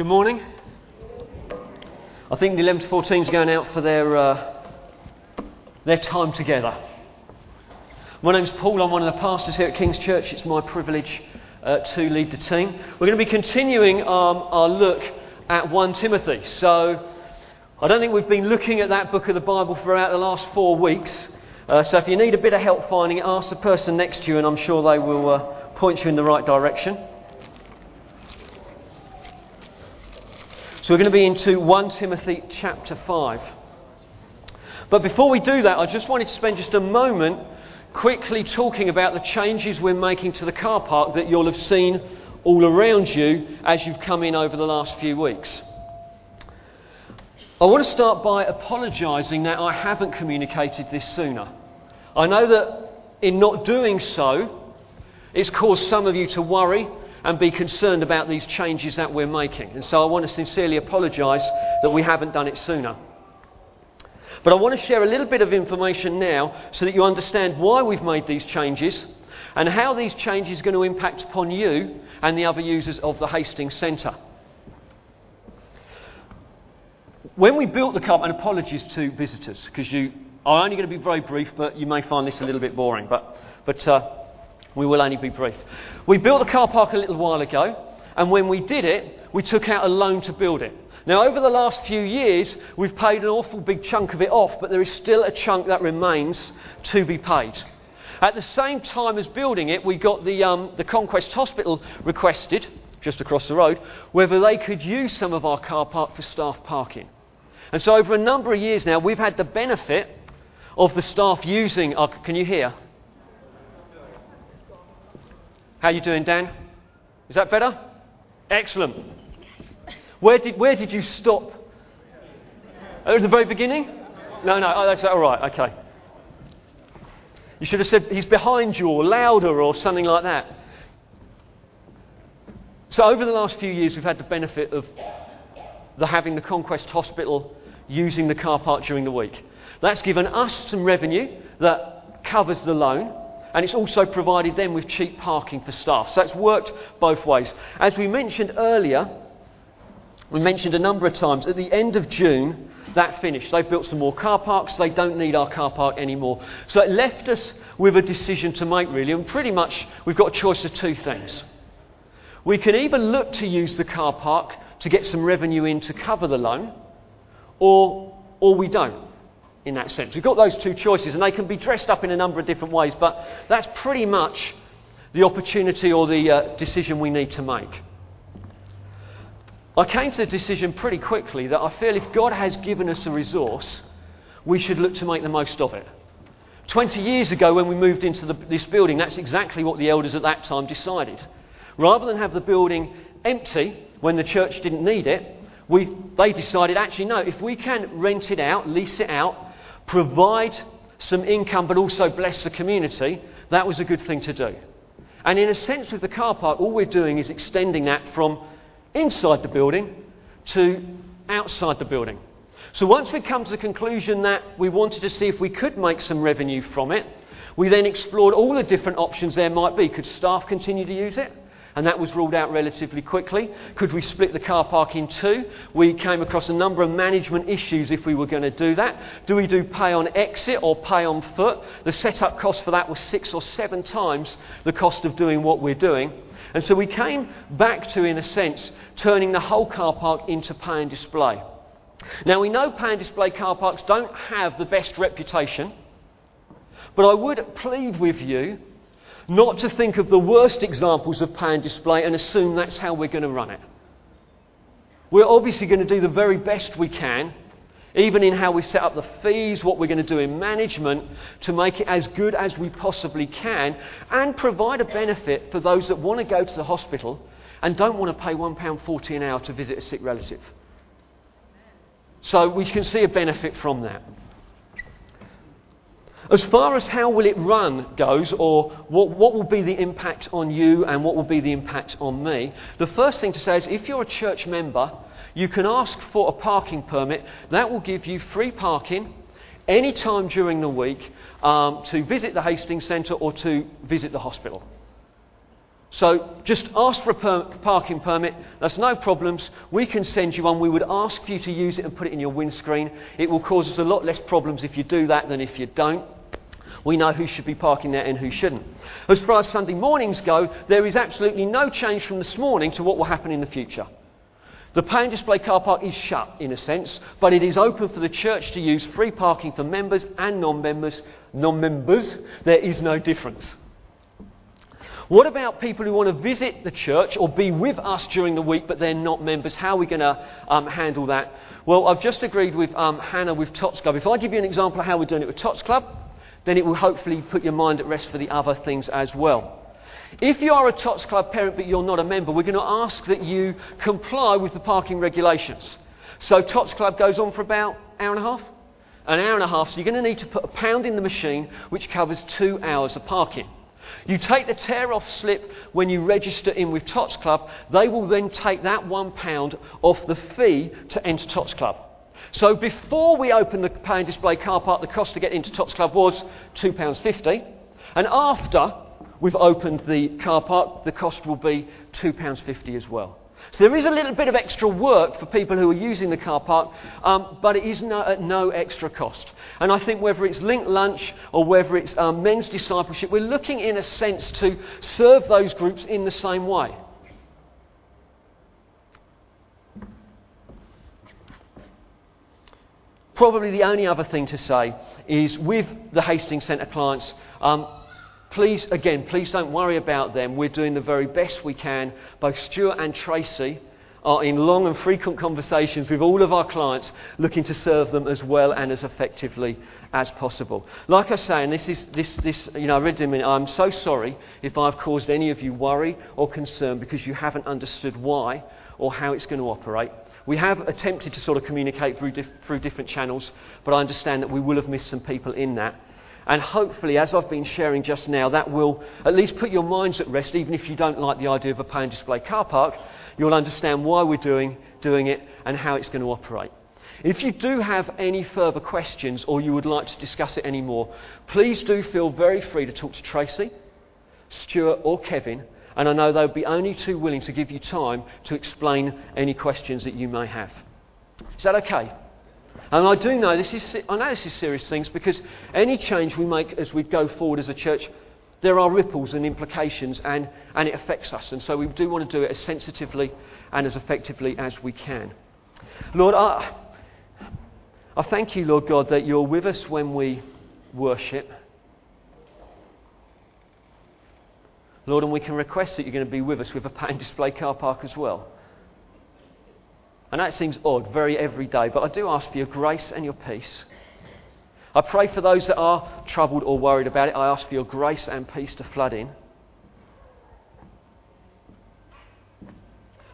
Good morning. I think the 11 to 14 is going out for their time together. My name's Paul. I'm one of the pastors here at King's Church. It's my privilege to lead the team. We're going to be continuing our look at 1 Timothy. So I don't think we've been looking at that book of the Bible throughout the last 4 weeks. So if you need a bit of help finding it, ask the person next to you and I'm sure they will point you in the right direction. So we're going to be into 1 Timothy chapter 5. But before we do that, I just wanted to spend just a moment quickly talking about the changes we're making to the car park that you'll have seen all around you as you've come in over the last few weeks. I want to start by apologising that I haven't communicated this sooner. I know that in not doing so, it's caused some of you to worry and be concerned about these changes that we're making. And so I want to sincerely apologise that we haven't done it sooner. But I want to share a little bit of information now so that you understand why we've made these changes and how these changes are going to impact upon you and the other users of the Hastings Centre. When we built the car, and apologies to visitors, because you are only going to be very brief, but you may find this a little bit boring, but we will only be brief. We built the car park a little while ago, and when we did it, we took out a loan to build it. Now, over the last few years, we've paid an awful big chunk of it off, but there is still a chunk that remains to be paid. At the same time as building it, we got the Conquest Hospital requested, just across the road, whether they could use some of our car park for staff parking. And so over a number of years now, we've had the benefit of the staff using our... Can you hear? How you doing, Dan? Is that better? Excellent. Where did you stop? At the very beginning? No. Oh, that's all right. Okay. You should have said he's behind you or louder or something like that. So over the last few years, we've had the benefit of having the Conquest Hospital using the car park during the week. That's given us some revenue that covers the loan, and it's also provided them with cheap parking for staff. So that's worked both ways. As we mentioned earlier, we mentioned a number of times, at the end of June, that finished. They've built some more car parks. They don't need our car park anymore. So it left us with a decision to make, really, and pretty much we've got a choice of two things. We can either look to use the car park to get some revenue in to cover the loan, or we don't, in that sense. We've got those two choices, and they can be dressed up in a number of different ways, but that's pretty much the opportunity or the decision we need to make. I came to the decision pretty quickly that I feel if God has given us a resource, we should look to make the most of it. 20 years ago, when we moved into this building, that's exactly what the elders at that time decided. Rather than have the building empty when the church didn't need it, they decided, actually, no, if we can rent it out, lease it out, provide some income but also bless the community, that was a good thing to do. And in a sense with the car park, all we're doing is extending that from inside the building to outside the building. So once we come to the conclusion that we wanted to see if we could make some revenue from it, we then explored all the different options there might be. Could staff continue to use it? And that was ruled out relatively quickly. Could we split the car park in two? We came across a number of management issues if we were going to do that. Do we do pay on exit or pay on foot? The setup cost for that was 6 or 7 times the cost of doing what we're doing. And so we came back to, in a sense, turning the whole car park into pay and display. Now, we know pay and display car parks don't have the best reputation, but I would plead with you not to think of the worst examples of pay and display and assume that's how we're going to run it. We're obviously going to do the very best we can, even in how we set up the fees, what we're going to do in management, to make it as good as we possibly can and provide a benefit for those that want to go to the hospital and don't want to pay £1.40 an hour to visit a sick relative. So we can see a benefit from that. As far as how will it run goes, or what will be the impact on you and what will be the impact on me, the first thing to say is if you're a church member, you can ask for a parking permit. That will give you free parking any time during the week to visit the Hastings Centre or to visit the hospital. So just ask for a parking permit. That's no problems. We can send you one. We would ask for you to use it and put it in your windscreen. It will cause us a lot less problems if you do that than if you don't. We know who should be parking there and who shouldn't. As far as Sunday mornings go, there is absolutely no change from this morning to what will happen in the future. The pay and display car park is shut, in a sense, but it is open for the church to use, free parking for members and non-members. There is no difference. What about people who want to visit the church or be with us during the week but they're not members? How are we going to handle that? Well, I've just agreed with Hannah with Tots Club. If I give you an example of how we're doing it with Tots Club, then it will hopefully put your mind at rest for the other things as well. If you are a Tots Club parent but you're not a member, we're going to ask that you comply with the parking regulations. So Tots Club goes on for about an hour and a half, so you're going to need to put £1 in the machine, which covers 2 hours of parking. You take the tear-off slip when you register in with Tots Club. They will then take that £1 off the fee to enter Tots Club. So before we opened the pay and display car park, the cost to get into Tots Club was £2.50. And after we've opened the car park, the cost will be £2.50 as well. So there is a little bit of extra work for people who are using the car park, but it is at no extra cost. And I think whether it's Link Lunch or whether it's Men's Discipleship, we're looking in a sense to serve those groups in the same way. Probably the only other thing to say is with the Hastings Centre clients, Please don't worry about them. We're doing the very best we can. Both Stuart and Tracy are in long and frequent conversations with all of our clients, looking to serve them as well and as effectively as possible. Like I say, and this is I read them in, I'm so sorry if I've caused any of you worry or concern because you haven't understood why or how it's going to operate. We have attempted to sort of communicate through different channels, but I understand that we will have missed some people in that. And hopefully, as I've been sharing just now, that will at least put your minds at rest, even if you don't like the idea of a pay and display car park. You'll understand why we're doing it and how it's going to operate. If you do have any further questions or you would like to discuss it any more, please do feel very free to talk to Tracy, Stuart or Kevin, and I know they'll be only too willing to give you time to explain any questions that you may have. Is that okay? And I do know this is serious things, because any change we make as we go forward as a church, there are ripples and implications, and it affects us. And so we do want to do it as sensitively and as effectively as we can. Lord, I thank you, Lord God, that you're with us when we worship. Lord, and we can request that you're going to be with us with a pay and display car park as well. And that seems odd, very everyday, but I do ask for your grace and your peace. I pray for those that are troubled or worried about it. I ask for your grace and peace to flood in.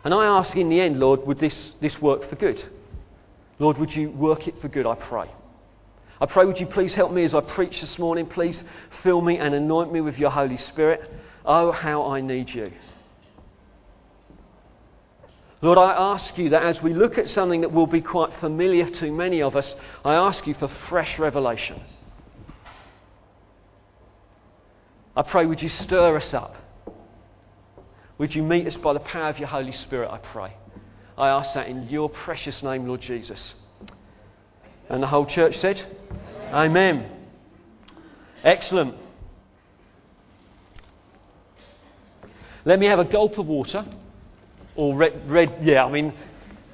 And I ask in the end, Lord, would this work for good? Lord, would you work it for good, I pray. I pray, would you please help me as I preach this morning? Please fill me and anoint me with your Holy Spirit. Oh, how I need you. Lord, I ask you that as we look at something that will be quite familiar to many of us, I ask you for fresh revelation. I pray, would you stir us up? Would you meet us by the power of your Holy Spirit, I pray. I ask that in your precious name, Lord Jesus. And the whole church said, Amen. Excellent. Let me have a gulp of water. Or red, yeah, I mean,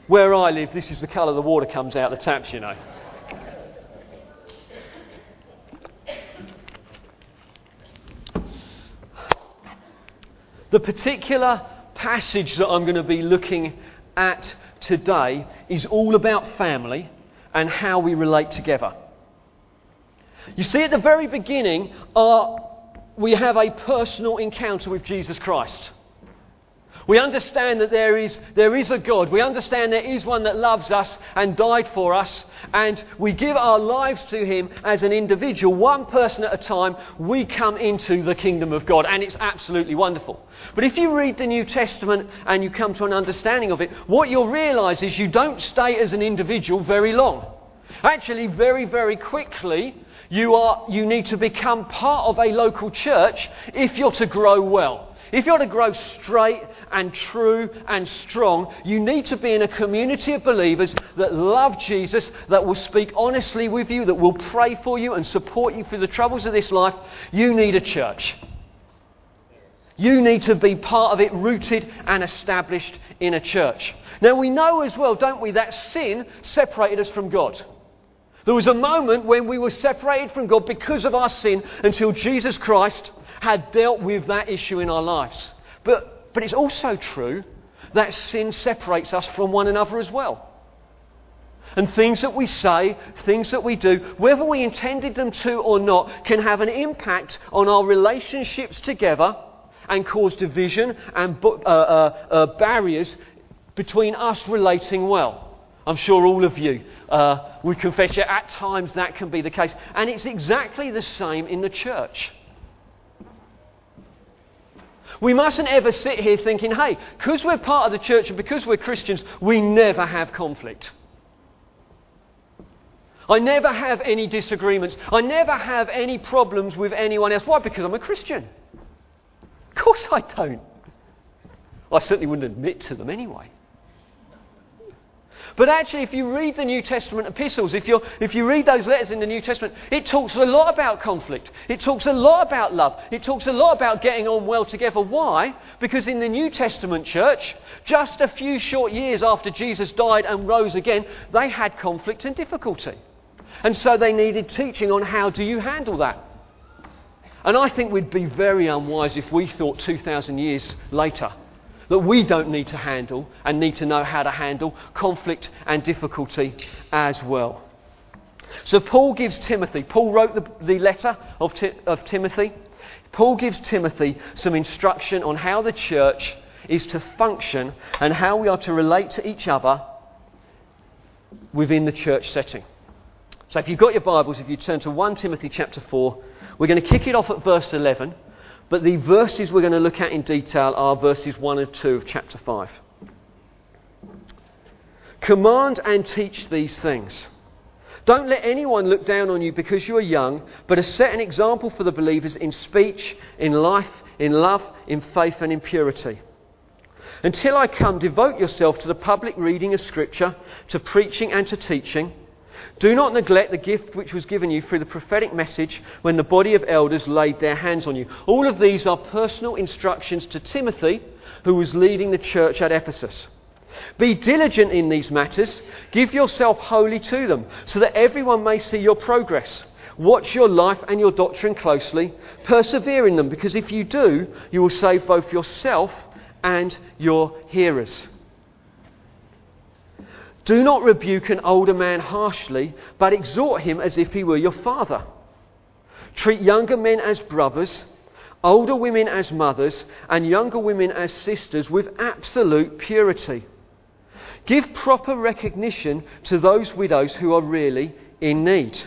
where I live, this is the colour the water comes out the taps, The particular passage that I'm going to be looking at today is all about family and how we relate together. You see, at the very beginning, we have a personal encounter with Jesus Christ. We understand that there is a God. We understand there is one that loves us and died for us. And we give our lives to him as an individual. One person at a time, we come into the kingdom of God. And it's absolutely wonderful. But if you read the New Testament and you come to an understanding of it, what you'll realise is you don't stay as an individual very long. Actually, very, very quickly, you need to become part of a local church if you're to grow well. If you're to grow straight and true and strong, you need to be in a community of believers that love Jesus, that will speak honestly with you, that will pray for you and support you through the troubles of this life. You need a church. You need to be part of it, rooted and established in a church. Now we know as well, don't we, that sin separated us from God. There was a moment when we were separated from God because of our sin until Jesus Christ had dealt with that issue in our lives. But it's also true that sin separates us from one another as well. And things that we say, things that we do, whether we intended them to or not, can have an impact on our relationships together and cause division and barriers between us relating well. I'm sure all of you would confess that at times that can be the case. And it's exactly the same in the church. We mustn't ever sit here thinking, hey, because we're part of the church and because we're Christians, we never have conflict. I never have any disagreements. I never have any problems with anyone else. Why? Because I'm a Christian. Of course I don't. I certainly wouldn't admit to them anyway. But actually, if you read the New Testament epistles, if you read those letters in the New Testament, it talks a lot about conflict. It talks a lot about love. It talks a lot about getting on well together. Why? Because in the New Testament church, just a few short years after Jesus died and rose again, they had conflict and difficulty. And so they needed teaching on how do you handle that. And I think we'd be very unwise if we thought 2,000 years later that we don't need to handle and need to know how to handle conflict and difficulty as well. So Paul gives Timothy, Paul wrote the letter of Timothy. Paul gives Timothy some instruction on how the church is to function and how we are to relate to each other within the church setting. So if you've got your Bibles, if you turn to 1 Timothy chapter 4, we're going to kick it off at verse 11. But the verses we're going to look at in detail are verses 1 and 2 of chapter 5. Command and teach these things. Don't let anyone look down on you because you are young, but set an example for the believers in speech, in life, in love, in faith and in purity. Until I come, devote yourself to the public reading of Scripture, to preaching and to teaching. Do not neglect the gift which was given you through the prophetic message when the body of elders laid their hands on you. All of these are personal instructions to Timothy, who was leading the church at Ephesus. Be diligent in these matters. Give yourself wholly to them, so that everyone may see your progress. Watch your life and your doctrine closely. Persevere in them, because if you do, you will save both yourself and your hearers. Do not rebuke an older man harshly, but exhort him as if he were your father. Treat younger men as brothers, older women as mothers, and younger women as sisters with absolute purity. Give proper recognition to those widows who are really in need.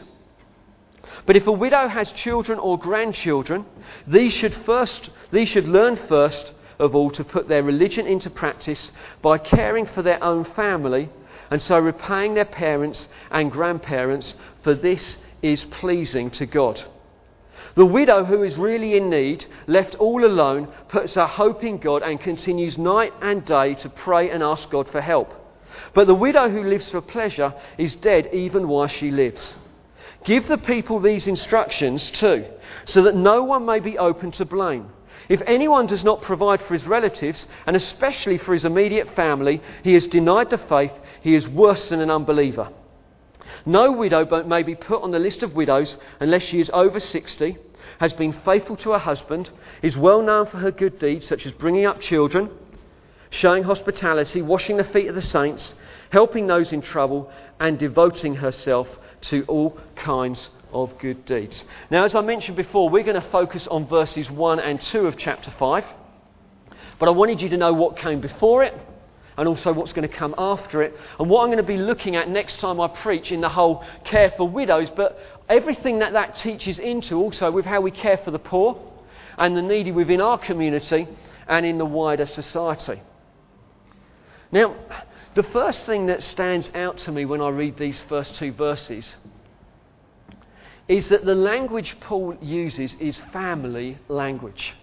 But if a widow has children or grandchildren, these should learn first of all to put their religion into practice by caring for their own family, and so repaying their parents and grandparents, for this is pleasing to God. The widow who is really in need, left all alone, puts her hope in God and continues night and day to pray and ask God for help. But the widow who lives for pleasure is dead even while she lives. Give the people these instructions too, so that no one may be open to blame. If anyone does not provide for his relatives, and especially for his immediate family, he has denied the faith, he is worse than an unbeliever. No widow may be put on the list of widows unless she is over 60, has been faithful to her husband, is well known for her good deeds such as bringing up children, showing hospitality, washing the feet of the saints, helping those in trouble, and devoting herself to all kinds of good deeds. Now, as I mentioned before, we're going to focus on verses 1 and 2 of chapter 5, but I wanted you to know what came before it and also what's going to come after it, and what I'm going to be looking at next time I preach in the whole care for widows, but everything that teaches into also with how we care for the poor and the needy within our community and in the wider society. Now, the first thing that stands out to me when I read these first two verses is that the language Paul uses is family language.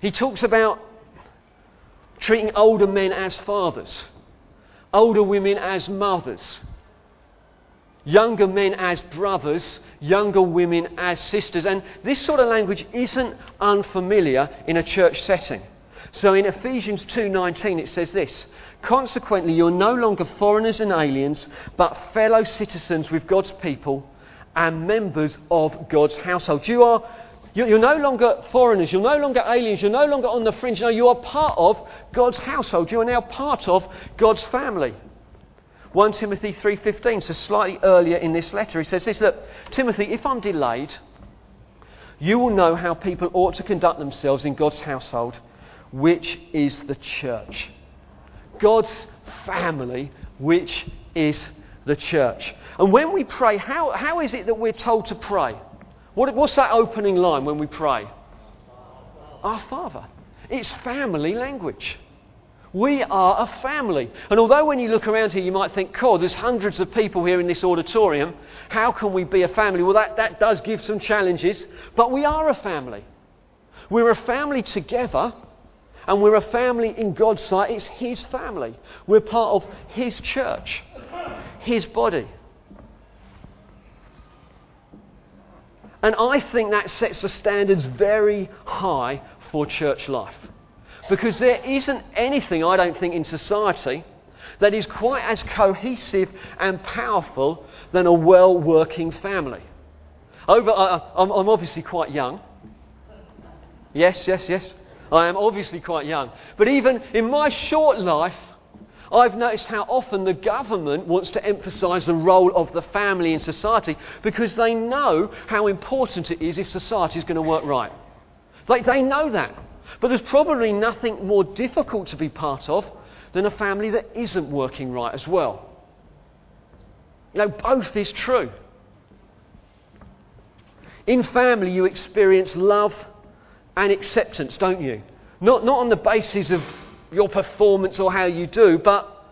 He talks about treating older men as fathers, older women as mothers, younger men as brothers, younger women as sisters. And this sort of language isn't unfamiliar in a church setting. So in Ephesians 2:19 it says this: "Consequently, you're no longer foreigners and aliens, but fellow citizens with God's people and members of God's household." You're no longer foreigners, you're no longer aliens, you're no longer on the fringe. No, you are part of God's household. You are now part of God's family. 1 Timothy 3:15, so slightly earlier in this letter, he says this: "Look, Timothy, if I'm delayed, you will know how people ought to conduct themselves in God's household, which is the church." God's family, which is the church. And when we pray, how is it that we're told to pray? What's that opening line when we pray? Our Father. It's family language. We are a family. And although when you look around here you might think, God, there's hundreds of people here in this auditorium, how can we be a family? Well, that does give some challenges, but we are a family. We're a family together, and we're a family in God's sight. It's His family. We're part of His church, His body. And I think that sets the standards very high for church life. Because there isn't anything, I don't think, in society that is quite as cohesive and powerful than a well-working family. I'm obviously quite young. Yes. I am obviously quite young. But even in my short life, I've noticed how often the government wants to emphasise the role of the family in society because they know how important it is if society is going to work right. They know that. But there's probably nothing more difficult to be part of than a family that isn't working right as well. You know, both is true. In family, you experience love and acceptance, don't you? Not on the basis of your performance or how you do, but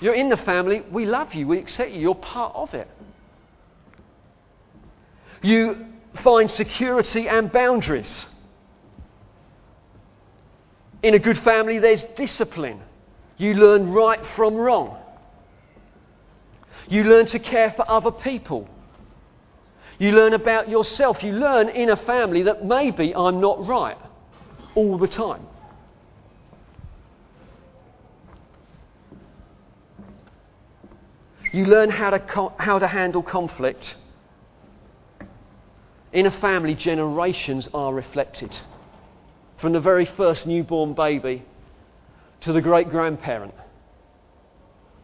you're in the family, we love you, we accept you, you're part of it. You find security and boundaries. In a good family, there's discipline. You learn right from wrong. You learn to care for other people. You learn about yourself. You learn in a family that maybe I'm not right all the time. You learn how to handle conflict. In a family, generations are reflected. From the very first newborn baby to the great-grandparent.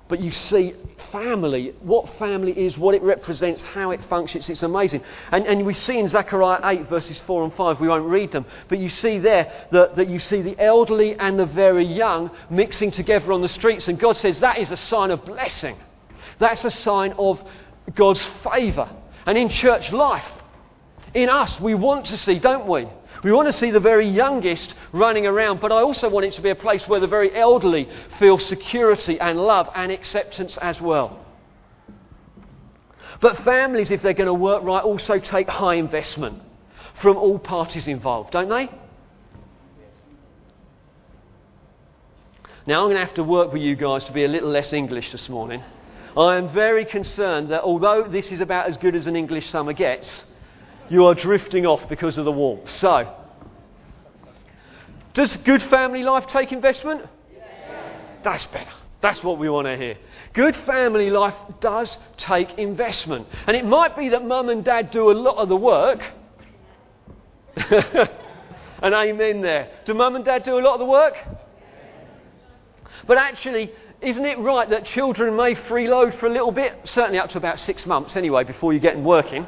But you see family, what family is, what it represents, how it functions, it's amazing. And we see in Zechariah 8 verses 4 and 5, we won't read them, but you see there that you see the elderly and the very young mixing together on the streets, and God says that is a sign of blessing. That's a sign of God's favour. And in church life, in us, we want to see, don't we? We want to see the very youngest running around, but I also want it to be a place where the very elderly feel security and love and acceptance as well. But families, if they're going to work right, also take high investment from all parties involved, don't they? Now, I'm going to have to work with you guys to be a little less English this morning. I am very concerned that although this is about as good as an English summer gets, you are drifting off because of the warmth. So, does good family life take investment? Yes. That's better. That's what we want to hear. Good family life does take investment. And it might be that mum and dad do a lot of the work. An amen there. Do mum and dad do a lot of the work? Yes. But actually, isn't it right that children may freeload for a little bit? Certainly up to about 6 months anyway, before you get them working.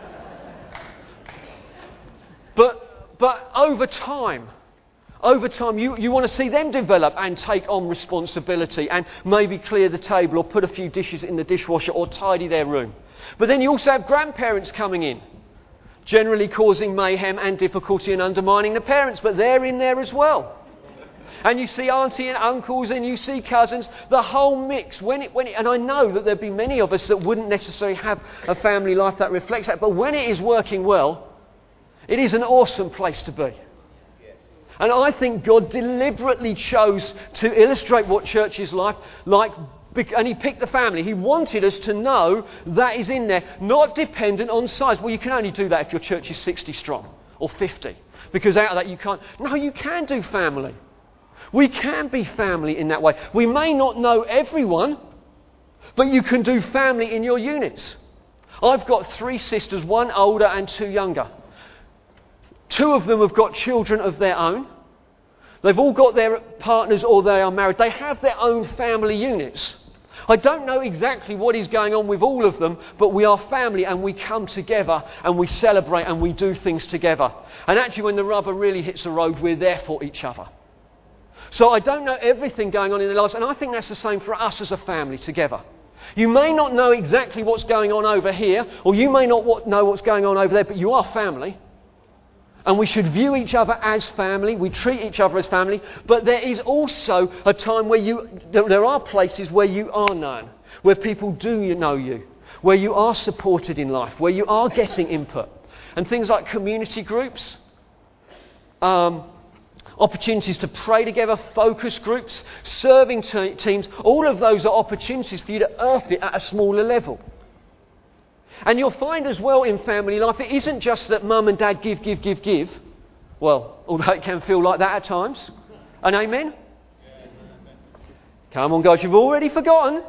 But over time you want to see them develop and take on responsibility and maybe clear the table or put a few dishes in the dishwasher or tidy their room. But then you also have grandparents coming in, generally causing mayhem and difficulty and undermining the parents, but they're in there as well. And you see auntie and uncles and you see cousins, the whole mix. And I know that there'd be many of us that wouldn't necessarily have a family life that reflects that, but when it is working well, it is an awesome place to be. And I think God deliberately chose to illustrate what church is like, and he picked the family. He wanted us to know that is in there, not dependent on size. Well, you can only do that if your church is 60 strong or 50, because out of that you can't. No, you can do family. We can be family in that way. We may not know everyone, but you can do family in your units. I've got 3 sisters, 1 older and 2 younger. 2 of them have got children of their own. They've all got their partners or they are married. They have their own family units. I don't know exactly what is going on with all of them, but we are family and we come together and we celebrate and we do things together. And actually when the rubber really hits the road, we're there for each other. So I don't know everything going on in their lives, and I think that's the same for us as a family together. You may not know exactly what's going on over here, or you may not know what's going on over there, but you are family. And we should view each other as family. We treat each other as family. But there is also a time where there are places where you are known, where people do know you, where you are supported in life, where you are getting input. And things like community groups, opportunities to pray together, focus groups, serving teams, all of those are opportunities for you to earth it at a smaller level. And you'll find as well in family life, it isn't just that mum and dad give. Well, although it can feel like that at times. An amen? Yeah. Come on, guys, you've already forgotten.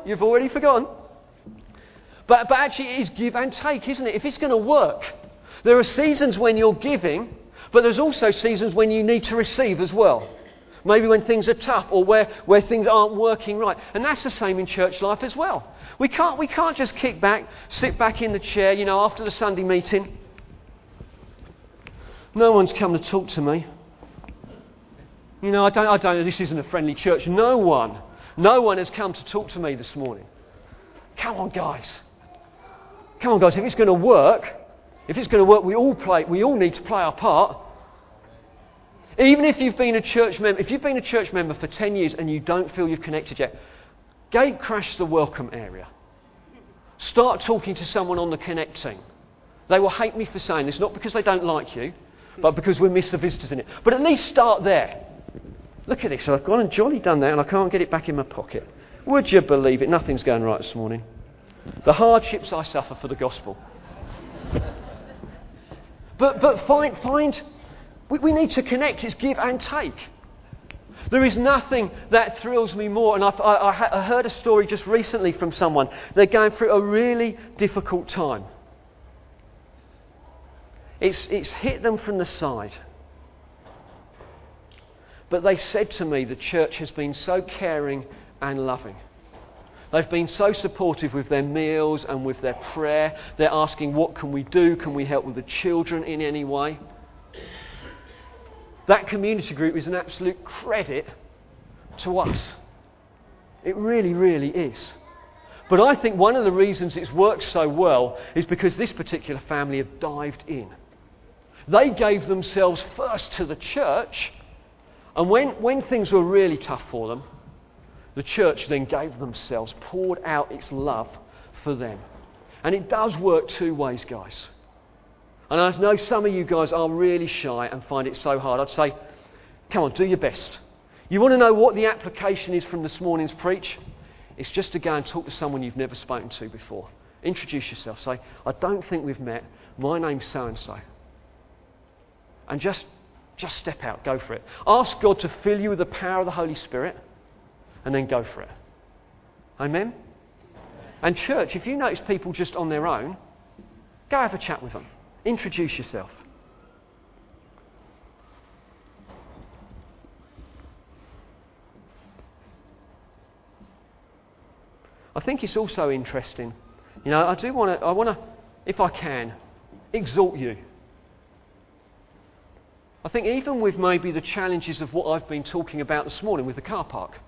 But actually it is give and take, isn't it? If it's going to work, there are seasons when you're giving, but there's also seasons when you need to receive as well. Maybe when things are tough or where things aren't working right. And that's the same in church life as well. We can't just kick back, sit back in the chair, after the Sunday meeting. No one's come to talk to me. I don't. This isn't a friendly church. No one has come to talk to me this morning. Come on, guys. If it's going to work, we all need to play our part. Even if you've been a church member, for 10 years and you don't feel you've connected yet, gate crash the welcome area. Start talking to someone on the connect team. They will hate me for saying this, not because they don't like you, but because we miss the visitors in it. But at least start there. Look at this, I've gone and jolly done that and I can't get it back in my pocket. Would you believe it? Nothing's going right this morning. The hardships I suffer for the gospel. But find we need to connect. It's give and take. There is nothing that thrills me more. And I heard a story just recently from someone. They're going through a really difficult time. It's hit them from the side. But they said to me, the church has been so caring and loving. They've been so supportive with their meals and with their prayer. They're asking, what can we do? Can we help with the children in any way? That community group is an absolute credit to us. It really, really is. But I think one of the reasons it's worked so well is because this particular family have dived in. They gave themselves first to the church, and when things were really tough for them, the church then gave themselves, poured out its love for them. And it does work 2 ways, guys. And I know some of you guys are really shy and find it so hard. I'd say, come on, do your best. You want to know what the application is from this morning's preach? It's just to go and talk to someone you've never spoken to before. Introduce yourself. Say, I don't think we've met. My name's so-and-so. And just step out. Go for it. Ask God to fill you with the power of the Holy Spirit. And then go for it. Amen? And church, if you notice people just on their own, go have a chat with them. Introduce yourself. I think it's also interesting. I want to, if I can, exhort you. I think even with maybe the challenges of what I've been talking about this morning with the car park.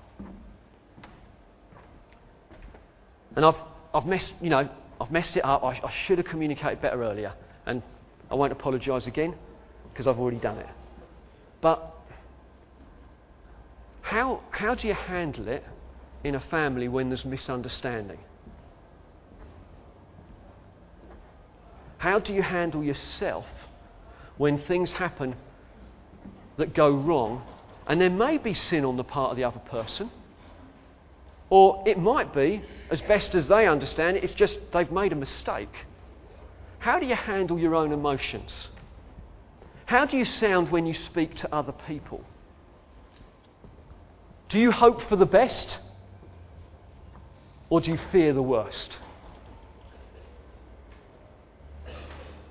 And I've messed it up. I should have communicated better earlier. And I won't apologise again, because I've already done it. But how do you handle it in a family when there's misunderstanding? How do you handle yourself when things happen that go wrong, and there may be sin on the part of the other person, or it might be, as best as they understand it, it's just they've made a mistake. How do you handle your own emotions? How do you sound when you speak to other people? Do you hope for the best, or do you fear the worst?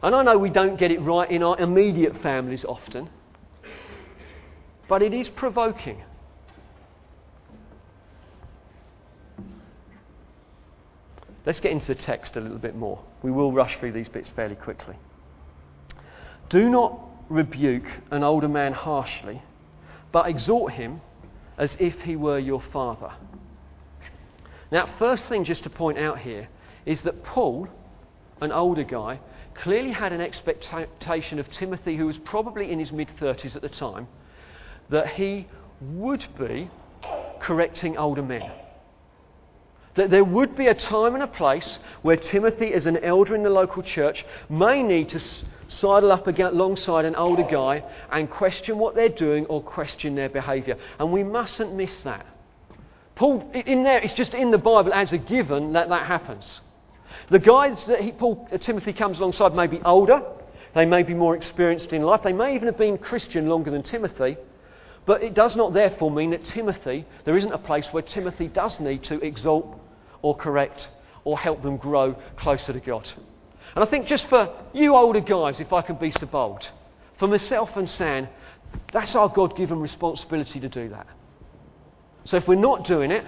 And I know we don't get it right in our immediate families often, but it is provoking. Let's get into the text a little bit more. We will rush through these bits fairly quickly. Do not rebuke an older man harshly, but exhort him as if he were your father. Now, first thing just to point out here is that Paul, an older guy, clearly had an expectation of Timothy, who was probably in his mid-30s at the time, that he would be correcting older men. That there would be a time and a place where Timothy, as an elder in the local church, may need to sidle up alongside an older guy and question what they're doing or question their behaviour. And we mustn't miss that. Paul, in there, it's just in the Bible as a given that that happens. The guys that Timothy comes alongside may be older, they may be more experienced in life, they may even have been Christian longer than Timothy, but it does not therefore mean that there isn't a place where Timothy does need to exalt or correct or help them grow closer to God. And I think just for you older guys, if I can be so bold, for myself and Sam, that's our God-given responsibility to do that. So if we're not doing it,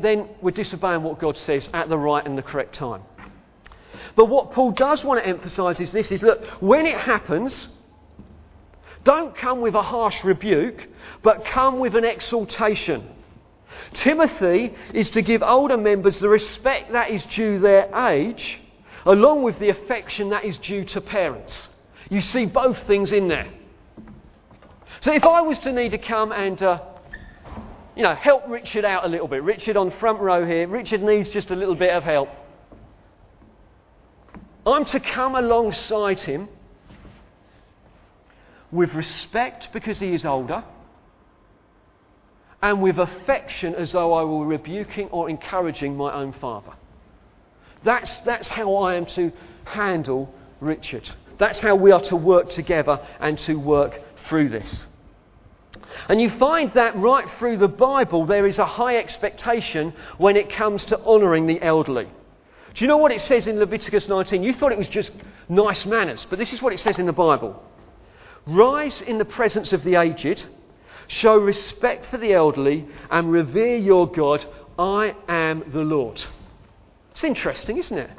then we're disobeying what God says at the right and the correct time. But what Paul does want to emphasise is this, is look, when it happens, don't come with a harsh rebuke, but come with an exhortation. Timothy is to give older members the respect that is due their age, along with the affection that is due to parents. You see both things in there. So if I was to need to come and help Richard out a little bit. Richard on front row here. Richard needs just a little bit of help. I'm to come alongside him with respect because he is older, and with affection as though I were rebuking or encouraging my own father. That's how I am to handle Richard. That's how we are to work together and to work through this. And you find that right through the Bible, there is a high expectation when it comes to honouring the elderly. Do you know what it says in Leviticus 19? You thought it was just nice manners, but this is what it says in the Bible. Rise in the presence of the aged, show respect for the elderly, and revere your God. I am the Lord. It's interesting, isn't it?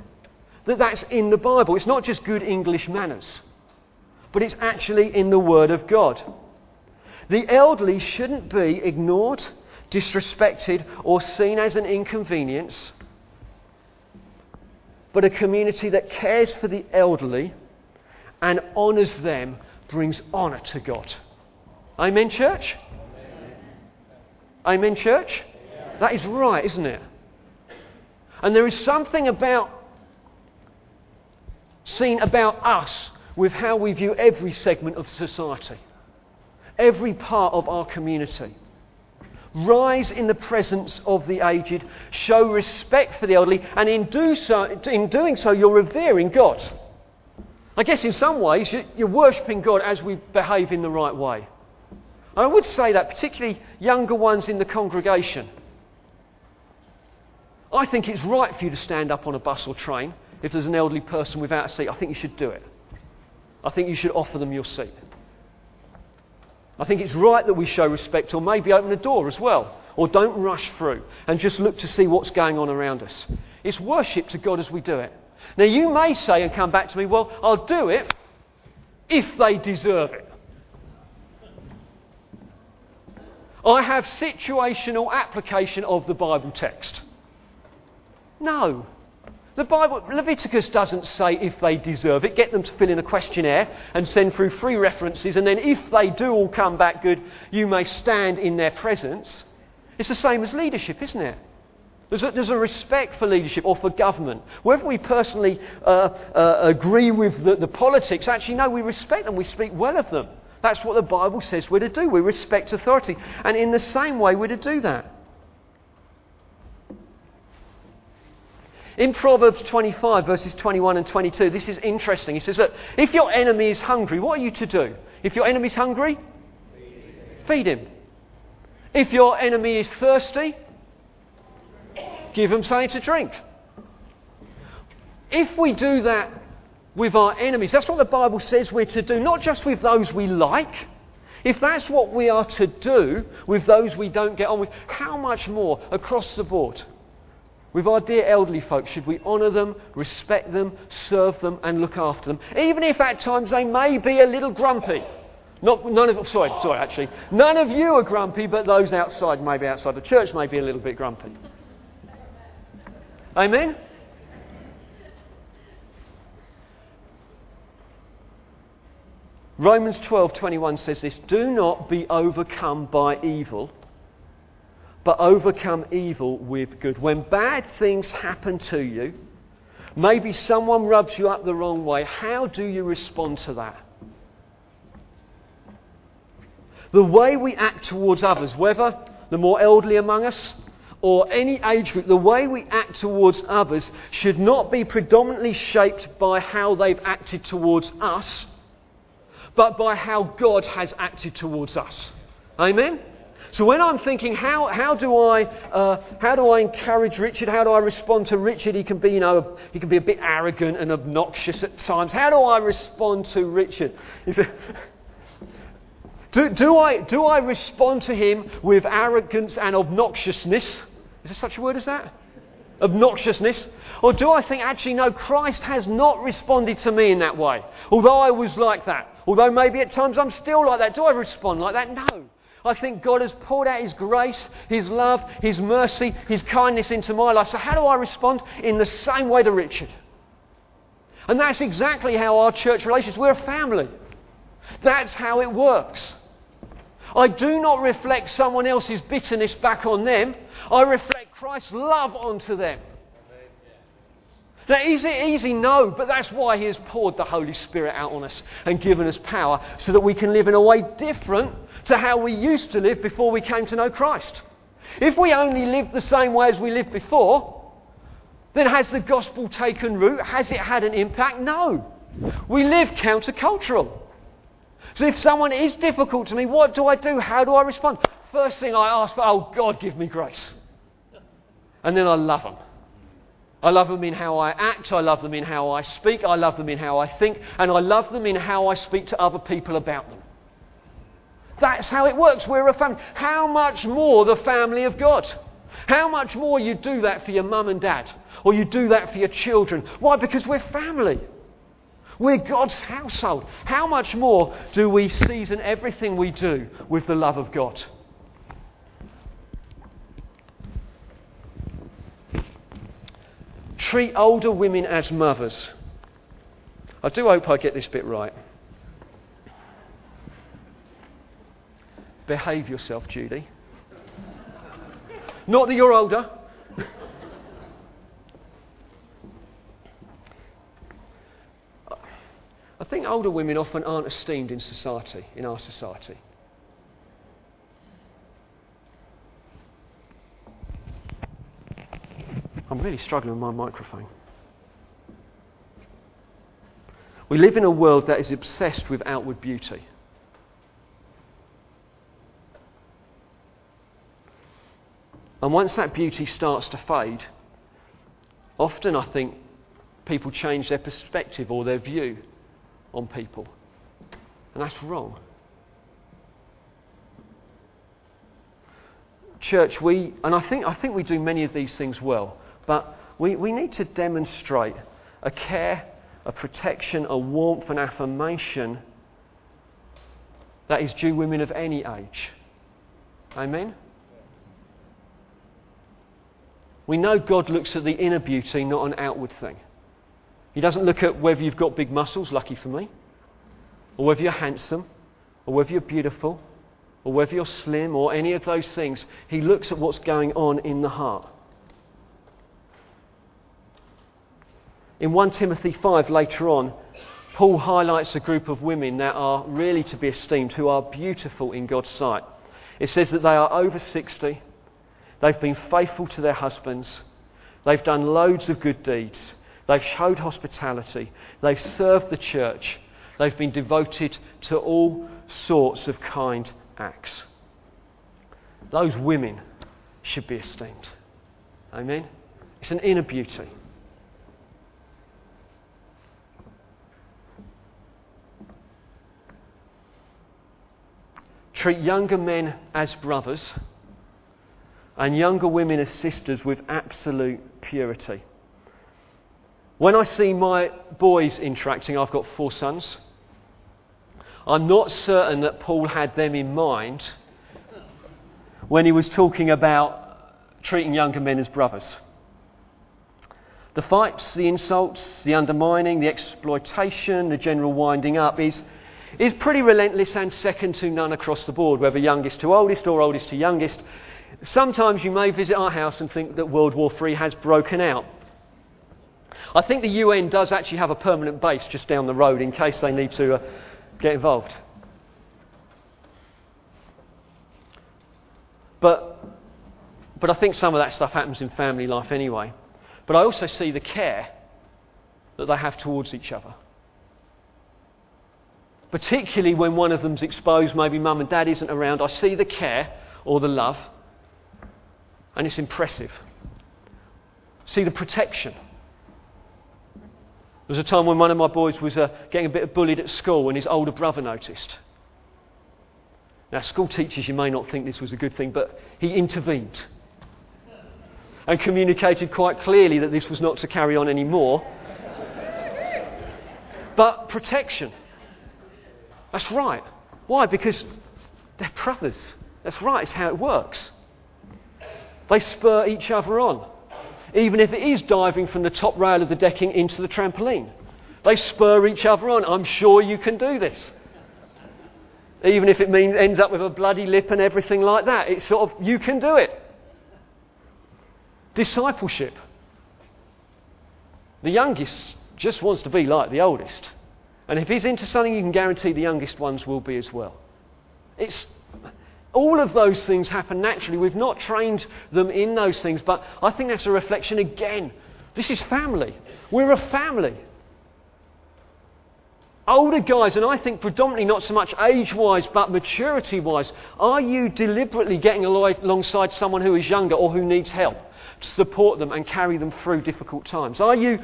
That's in the Bible. It's not just good English manners, but it's actually in the Word of God. The elderly shouldn't be ignored, disrespected, or seen as an inconvenience, but a community that cares for the elderly and honours them brings honour to God. Amen, church? Amen, church? That is right, isn't it? And there is something about us with how we view every segment of society. Every part of our community. Rise in the presence of the aged, show respect for the elderly, and in doing so you're revering God. I guess in some ways you're worshipping God as we behave in the right way. I would say that, particularly younger ones in the congregation. I think it's right for you to stand up on a bus or train if there's an elderly person without a seat. I think you should do it. I think you should offer them your seat. I think it's right that we show respect, or maybe open the door as well, or don't rush through and just look to see what's going on around us. It's worship to God as we do it. Now you may say and come back to me, well, I'll do it if they deserve it. I have situational application of the Bible text. No. The Bible, Leviticus doesn't say if they deserve it, get them to fill in a questionnaire and send through 3 references, and then if they do all come back good, you may stand in their presence. It's the same as leadership, isn't it? There's a respect for leadership or for government. Whether we personally agree with the politics, actually no, we respect them, we speak well of them. That's what the Bible says we're to do. We respect authority. And in the same way, we're to do that. In Proverbs 25, verses 21 and 22, this is interesting. He says, look, if your enemy is hungry, what are you to do? If your enemy is hungry, feed him. If your enemy is thirsty, give him something to drink. If we do that with our enemies, that's what the Bible says we're to do, not just with those we like. If that's what we are to do with those we don't get on with, how much more across the board? With our dear elderly folks, should we honour them, respect them, serve them and look after them? Even if at times they may be a little grumpy. None of you are grumpy, but those outside, maybe outside the church, may be a little bit grumpy. Amen? Romans 12:21 says this, do not be overcome by evil, but overcome evil with good. When bad things happen to you, maybe someone rubs you up the wrong way, how do you respond to that? The way we act towards others, whether the more elderly among us or any age group, the way we act towards others should not be predominantly shaped by how they've acted towards us, but by how God has acted towards us. Amen? So when I'm thinking, how do I encourage Richard? How do I respond to Richard? He can be, he can be a bit arrogant and obnoxious at times. How do I respond to Richard? Do I respond to him with arrogance and obnoxiousness? Is there such a word as that? Obnoxiousness? Or do I think, actually, no, Christ has not responded to me in that way, although I was like that. Although maybe at times I'm still like that. Do I respond like that? No. I think God has poured out His grace, His love, His mercy, His kindness into my life. So how do I respond? In the same way to Richard. And that's exactly how our church relations, we're a family. That's how it works. I do not reflect someone else's bitterness back on them. I reflect Christ's love onto them. Now, is it easy? No, but that's why He has poured the Holy Spirit out on us and given us power so that we can live in a way different to how we used to live before we came to know Christ. If we only lived the same way as we lived before, then has the gospel taken root? Has it had an impact? No. We live countercultural. So if someone is difficult to me, what do I do? How do I respond? First thing I ask for, oh God, give me grace. And then I love them. I love them in how I act, I love them in how I speak, I love them in how I think, and I love them in how I speak to other people about them. That's how it works. We're a family. How much more the family of God? How much more you do that for your mum and dad, or you do that for your children? Why? Because we're family. We're God's household. How much more do we season everything we do with the love of God? Treat older women as mothers. I do hope I get this bit right. Behave yourself, Judy. Not that you're older. I think older women often aren't esteemed in society, in our society. I'm really struggling with my microphone. We live in a world that is obsessed with outward beauty. And once that beauty starts to fade, often I think people change their perspective or their view on people. And that's wrong. Church, I think we do many of these things well. But we need to demonstrate a care, a protection, a warmth, an affirmation that is due women of any age. Amen? We know God looks at the inner beauty, not an outward thing. He doesn't look at whether you've got big muscles, lucky for me, or whether you're handsome, or whether you're beautiful, or whether you're slim, or any of those things. He looks at what's going on in the heart. In 1 Timothy 5 later on, Paul highlights a group of women that are really to be esteemed, who are beautiful in God's sight. It says that they are over 60, they've been faithful to their husbands, they've done loads of good deeds, they've showed hospitality, they've served the church, they've been devoted to all sorts of kind acts. Those women should be esteemed. Amen? It's an inner beauty. Treat younger men as brothers and younger women as sisters with absolute purity. When I see my boys interacting, I've got 4 sons, I'm not certain that Paul had them in mind when he was talking about treating younger men as brothers. The fights, the insults, the undermining, the exploitation, the general winding up is pretty relentless and second to none across the board, whether youngest to oldest or oldest to youngest. Sometimes you may visit our house and think that World War III has broken out. I think the UN does actually have a permanent base just down the road in case they need to get involved. But I think some of that stuff happens in family life anyway. But I also see the care that they have towards each other. Particularly when one of them's exposed, maybe mum and dad isn't around, I see the care or the love, and it's impressive. See the protection. There was a time when one of my boys was getting a bit bullied at school and his older brother noticed. Now, school teachers, you may not think this was a good thing, but he intervened and communicated quite clearly that this was not to carry on anymore. But protection. That's right. Why? Because they're brothers. That's right, it's how it works. They spur each other on. Even if it is diving from the top rail of the decking into the trampoline. They spur each other on. I'm sure you can do this. Even if it means ends up with a bloody lip and everything like that. It's sort of, you can do it. Discipleship. The youngest just wants to be like the oldest. And if he's into something, you can guarantee the youngest ones will be as well. It's all of those things happen naturally. We've not trained them in those things, but I think that's a reflection again. This is family. We're a family. Older guys, and I think predominantly not so much age-wise, but maturity-wise, are you deliberately getting alongside someone who is younger or who needs help to support them and carry them through difficult times? Are you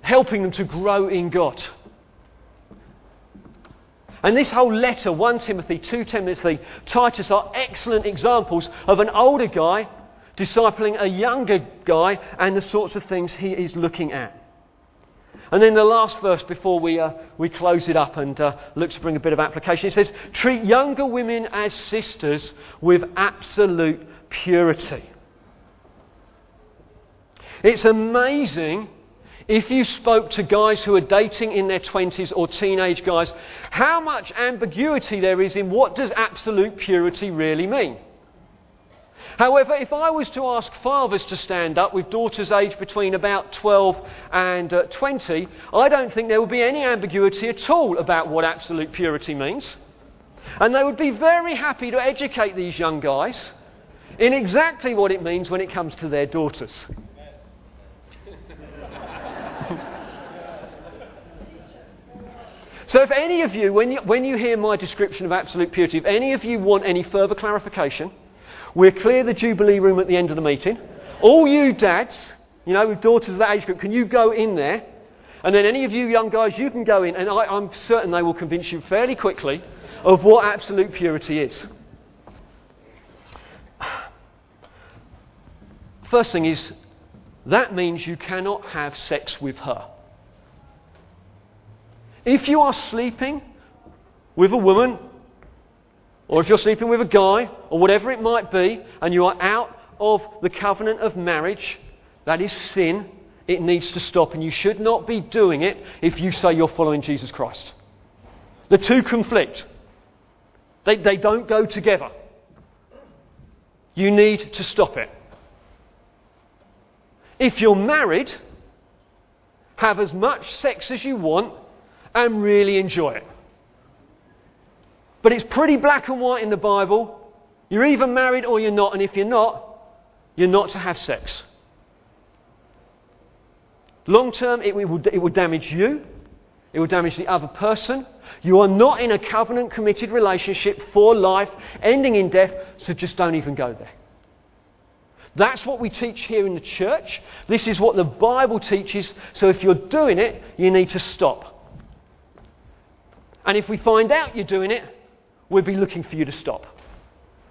helping them to grow in God? And this whole letter, 1 Timothy, 2 Timothy, Titus, are excellent examples of an older guy discipling a younger guy and the sorts of things he is looking at. And then the last verse before we close it up and look to bring a bit of application. It says, treat younger women as sisters with absolute purity. It's amazing. If you spoke to guys who are dating in their 20s or teenage guys, how much ambiguity there is in what does absolute purity really mean. However, if I was to ask fathers to stand up with daughters aged between about 12 and 20, I don't think there would be any ambiguity at all about what absolute purity means. And they would be very happy to educate these young guys in exactly what it means when it comes to their daughters. So if any of you, when you hear my description of absolute purity, if any of you want any further clarification, we'll clear the Jubilee room at the end of the meeting. All you dads, you know, with daughters of that age group, can you go in there? And then any of you young guys, you can go in, and I'm certain they will convince you fairly quickly of what absolute purity is. First thing is, that means you cannot have sex with her. If you are sleeping with a woman, or if you're sleeping with a guy, or whatever it might be, and you are out of the covenant of marriage, that is sin. It needs to stop, and you should not be doing it if you say you're following Jesus Christ. The two conflict. They don't go together. You need to stop it. If you're married, have as much sex as you want, and really enjoy it. But it's pretty black and white in the Bible. You're either married or you're not, and if you're not to have sex. Long term, it will damage you. It will damage the other person. You are not in a covenant committed relationship for life, ending in death, so just don't even go there. That's what we teach here in the church. This is what the Bible teaches, so if you're doing it, you need to stop. And if we find out you're doing it, we'll be looking for you to stop.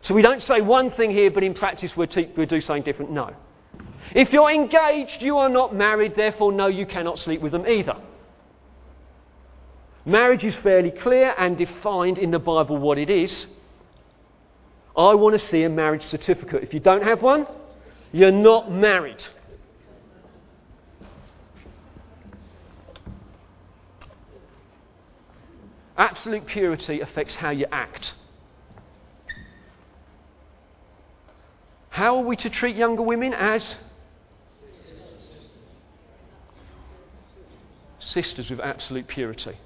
So we don't say one thing here, but in practice we'll do something different. No. If you're engaged, you are not married, therefore no, you cannot sleep with them either. Marriage is fairly clear and defined in the Bible what it is. I want to see a marriage certificate. If you don't have one, you're not married. Absolute purity affects how you act. How are we to treat younger women? As sisters with absolute purity.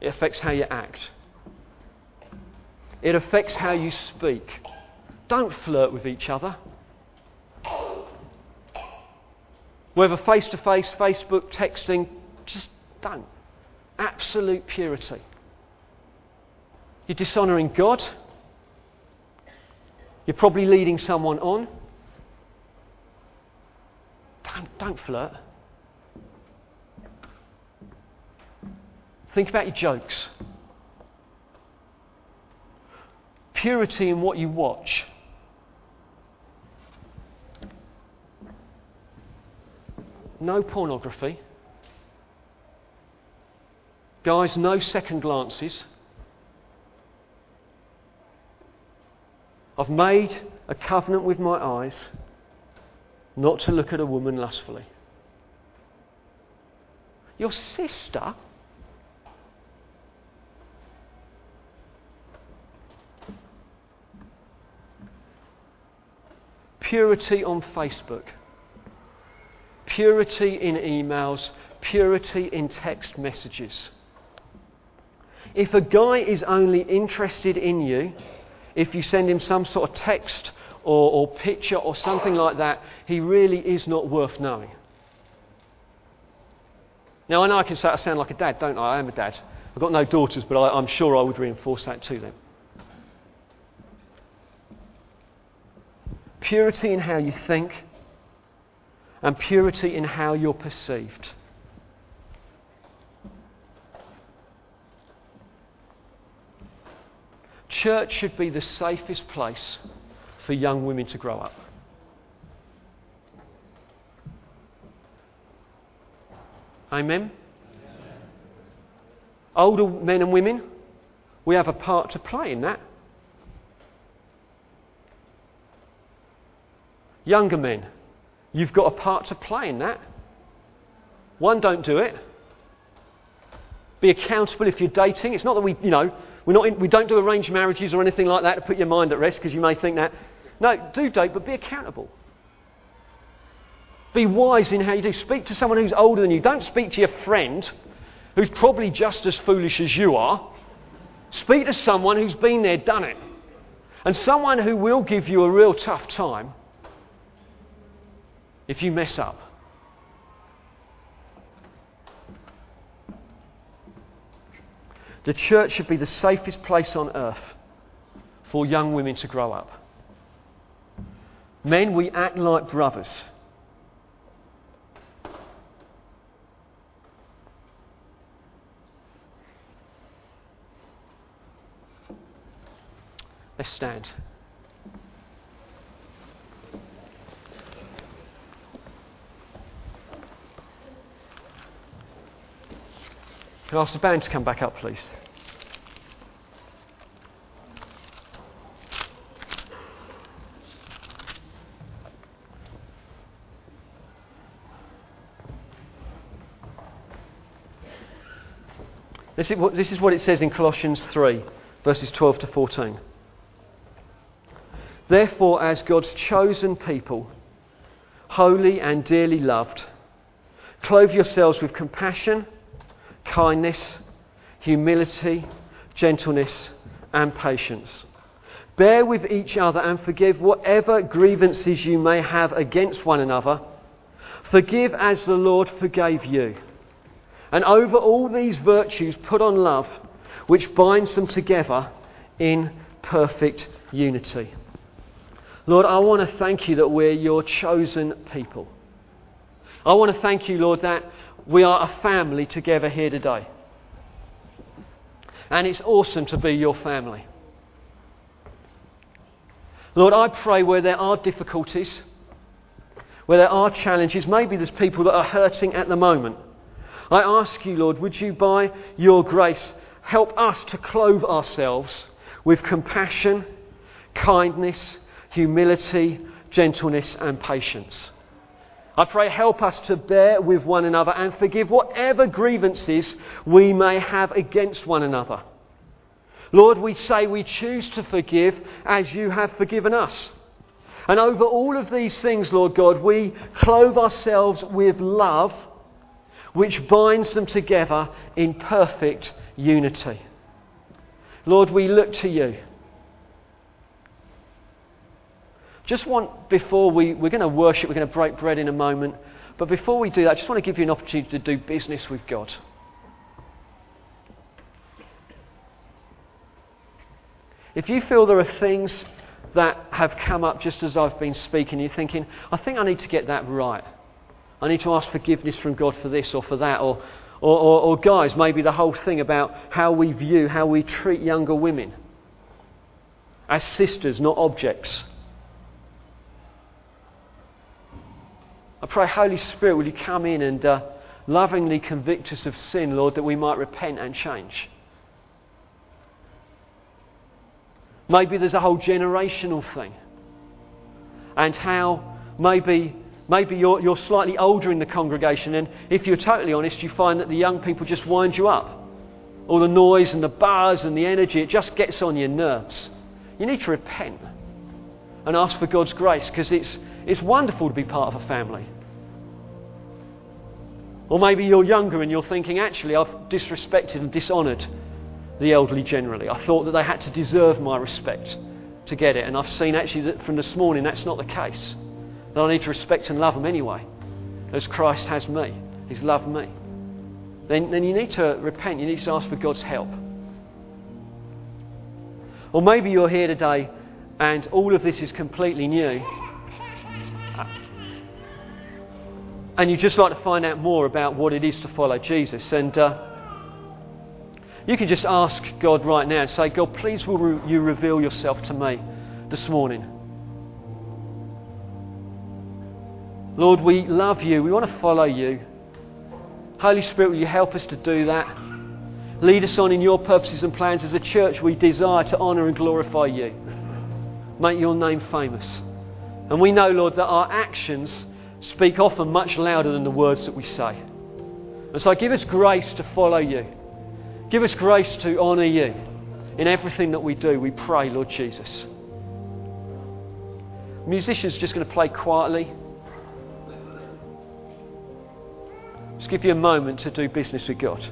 It affects how you act. It affects how you speak. Don't flirt with each other. Whether face-to-face, Facebook, texting, just don't. Absolute purity. You're dishonouring God. You're probably leading someone on. Don't flirt. Think about your jokes. Purity in what you watch. No pornography. Guys, no second glances. I've made a covenant with my eyes not to look at a woman lustfully. Your sister? Purity on Facebook, purity in emails, purity in text messages. If a guy is only interested in you, if you send him some sort of text or picture or something like that, he really is not worth knowing. Now I know I can say I sound like a dad, don't I? I am a dad. I've got no daughters, but I'm sure I would reinforce that to them. Purity in how you think and purity in how you're perceived. Church should be the safest place for young women to grow up. Amen? Amen. Older men and women, we have a part to play in that. Younger men, you've got a part to play in that. One, don't do it. Be accountable if you're dating. It's not that we don't do arranged marriages or anything like that to put your mind at rest because you may think that. No, do date, but be accountable. Be wise in how you do. Speak to someone who's older than you. Don't speak to your friend who's probably just as foolish as you are. Speak to someone who's been there, done it. And someone who will give you a real tough time if you mess up. The church should be the safest place on earth for young women to grow up. Men, we act like brothers. Let's stand. Can I ask the band to come back up, please? This is what it says in Colossians 3, verses 12 to 14. Therefore, as God's chosen people, holy and dearly loved, Clothe yourselves with compassion, kindness, humility, gentleness and patience. Bear with each other and forgive whatever grievances you may have against one another. Forgive as the Lord forgave you. And over all these virtues put on love, which binds them together in perfect unity. Lord, I want to thank you that we're your chosen people. I want to thank you, Lord, that we are a family together here today. And it's awesome to be your family. Lord, I pray where there are difficulties, where there are challenges, maybe there's people that are hurting at the moment. I ask you, Lord, would you by your grace help us to clothe ourselves with compassion, kindness, humility, gentleness and patience. I pray help us to bear with one another and forgive whatever grievances we may have against one another. Lord, we say we choose to forgive as you have forgiven us. And over all of these things, Lord God, we clothe ourselves with love, which binds them together in perfect unity. Lord, we look to you. Just want, before we're going to worship, we're going to break bread in a moment, but before we do that, I just want to give you an opportunity to do business with God. If you feel there are things that have come up just as I've been speaking, you're thinking, I think I need to get that right. I need to ask forgiveness from God for this or for that. Or guys, maybe the whole thing about how we view, how we treat younger women as sisters, not objects. I pray, Holy Spirit, will you come in and lovingly convict us of sin, Lord, that we might repent and change. Maybe there's a whole generational thing. And how maybe you're slightly older in the congregation, and if you're totally honest, you find that the young people just wind you up. All the noise and the buzz and the energy, it just gets on your nerves. You need to repent and ask for God's grace, because it's wonderful to be part of a family. Or maybe you're younger and you're thinking, actually, I've disrespected and dishonoured the elderly generally. I thought that they had to deserve my respect to get it, and I've seen actually that from this morning that's not the case. That I need to respect and love them anyway, as Christ has me. He's loved me. Then you need to repent. You need to ask for God's help. Or maybe you're here today and all of this is completely new and you'd just like to find out more about what it is to follow Jesus. And you can just ask God right now and say, God, please will you reveal yourself to me this morning. Lord, we love you. We want to follow you. Holy Spirit, will you help us to do that? Lead us on in your purposes and plans. As a church, we desire to honour and glorify you. Make your name famous. And we know, Lord, that our actions speak often much louder than the words that we say. And so give us grace to follow you. Give us grace to honour you in everything that we do. We pray, Lord Jesus. Musicians are just going to play quietly. Just give you a moment to do business with God.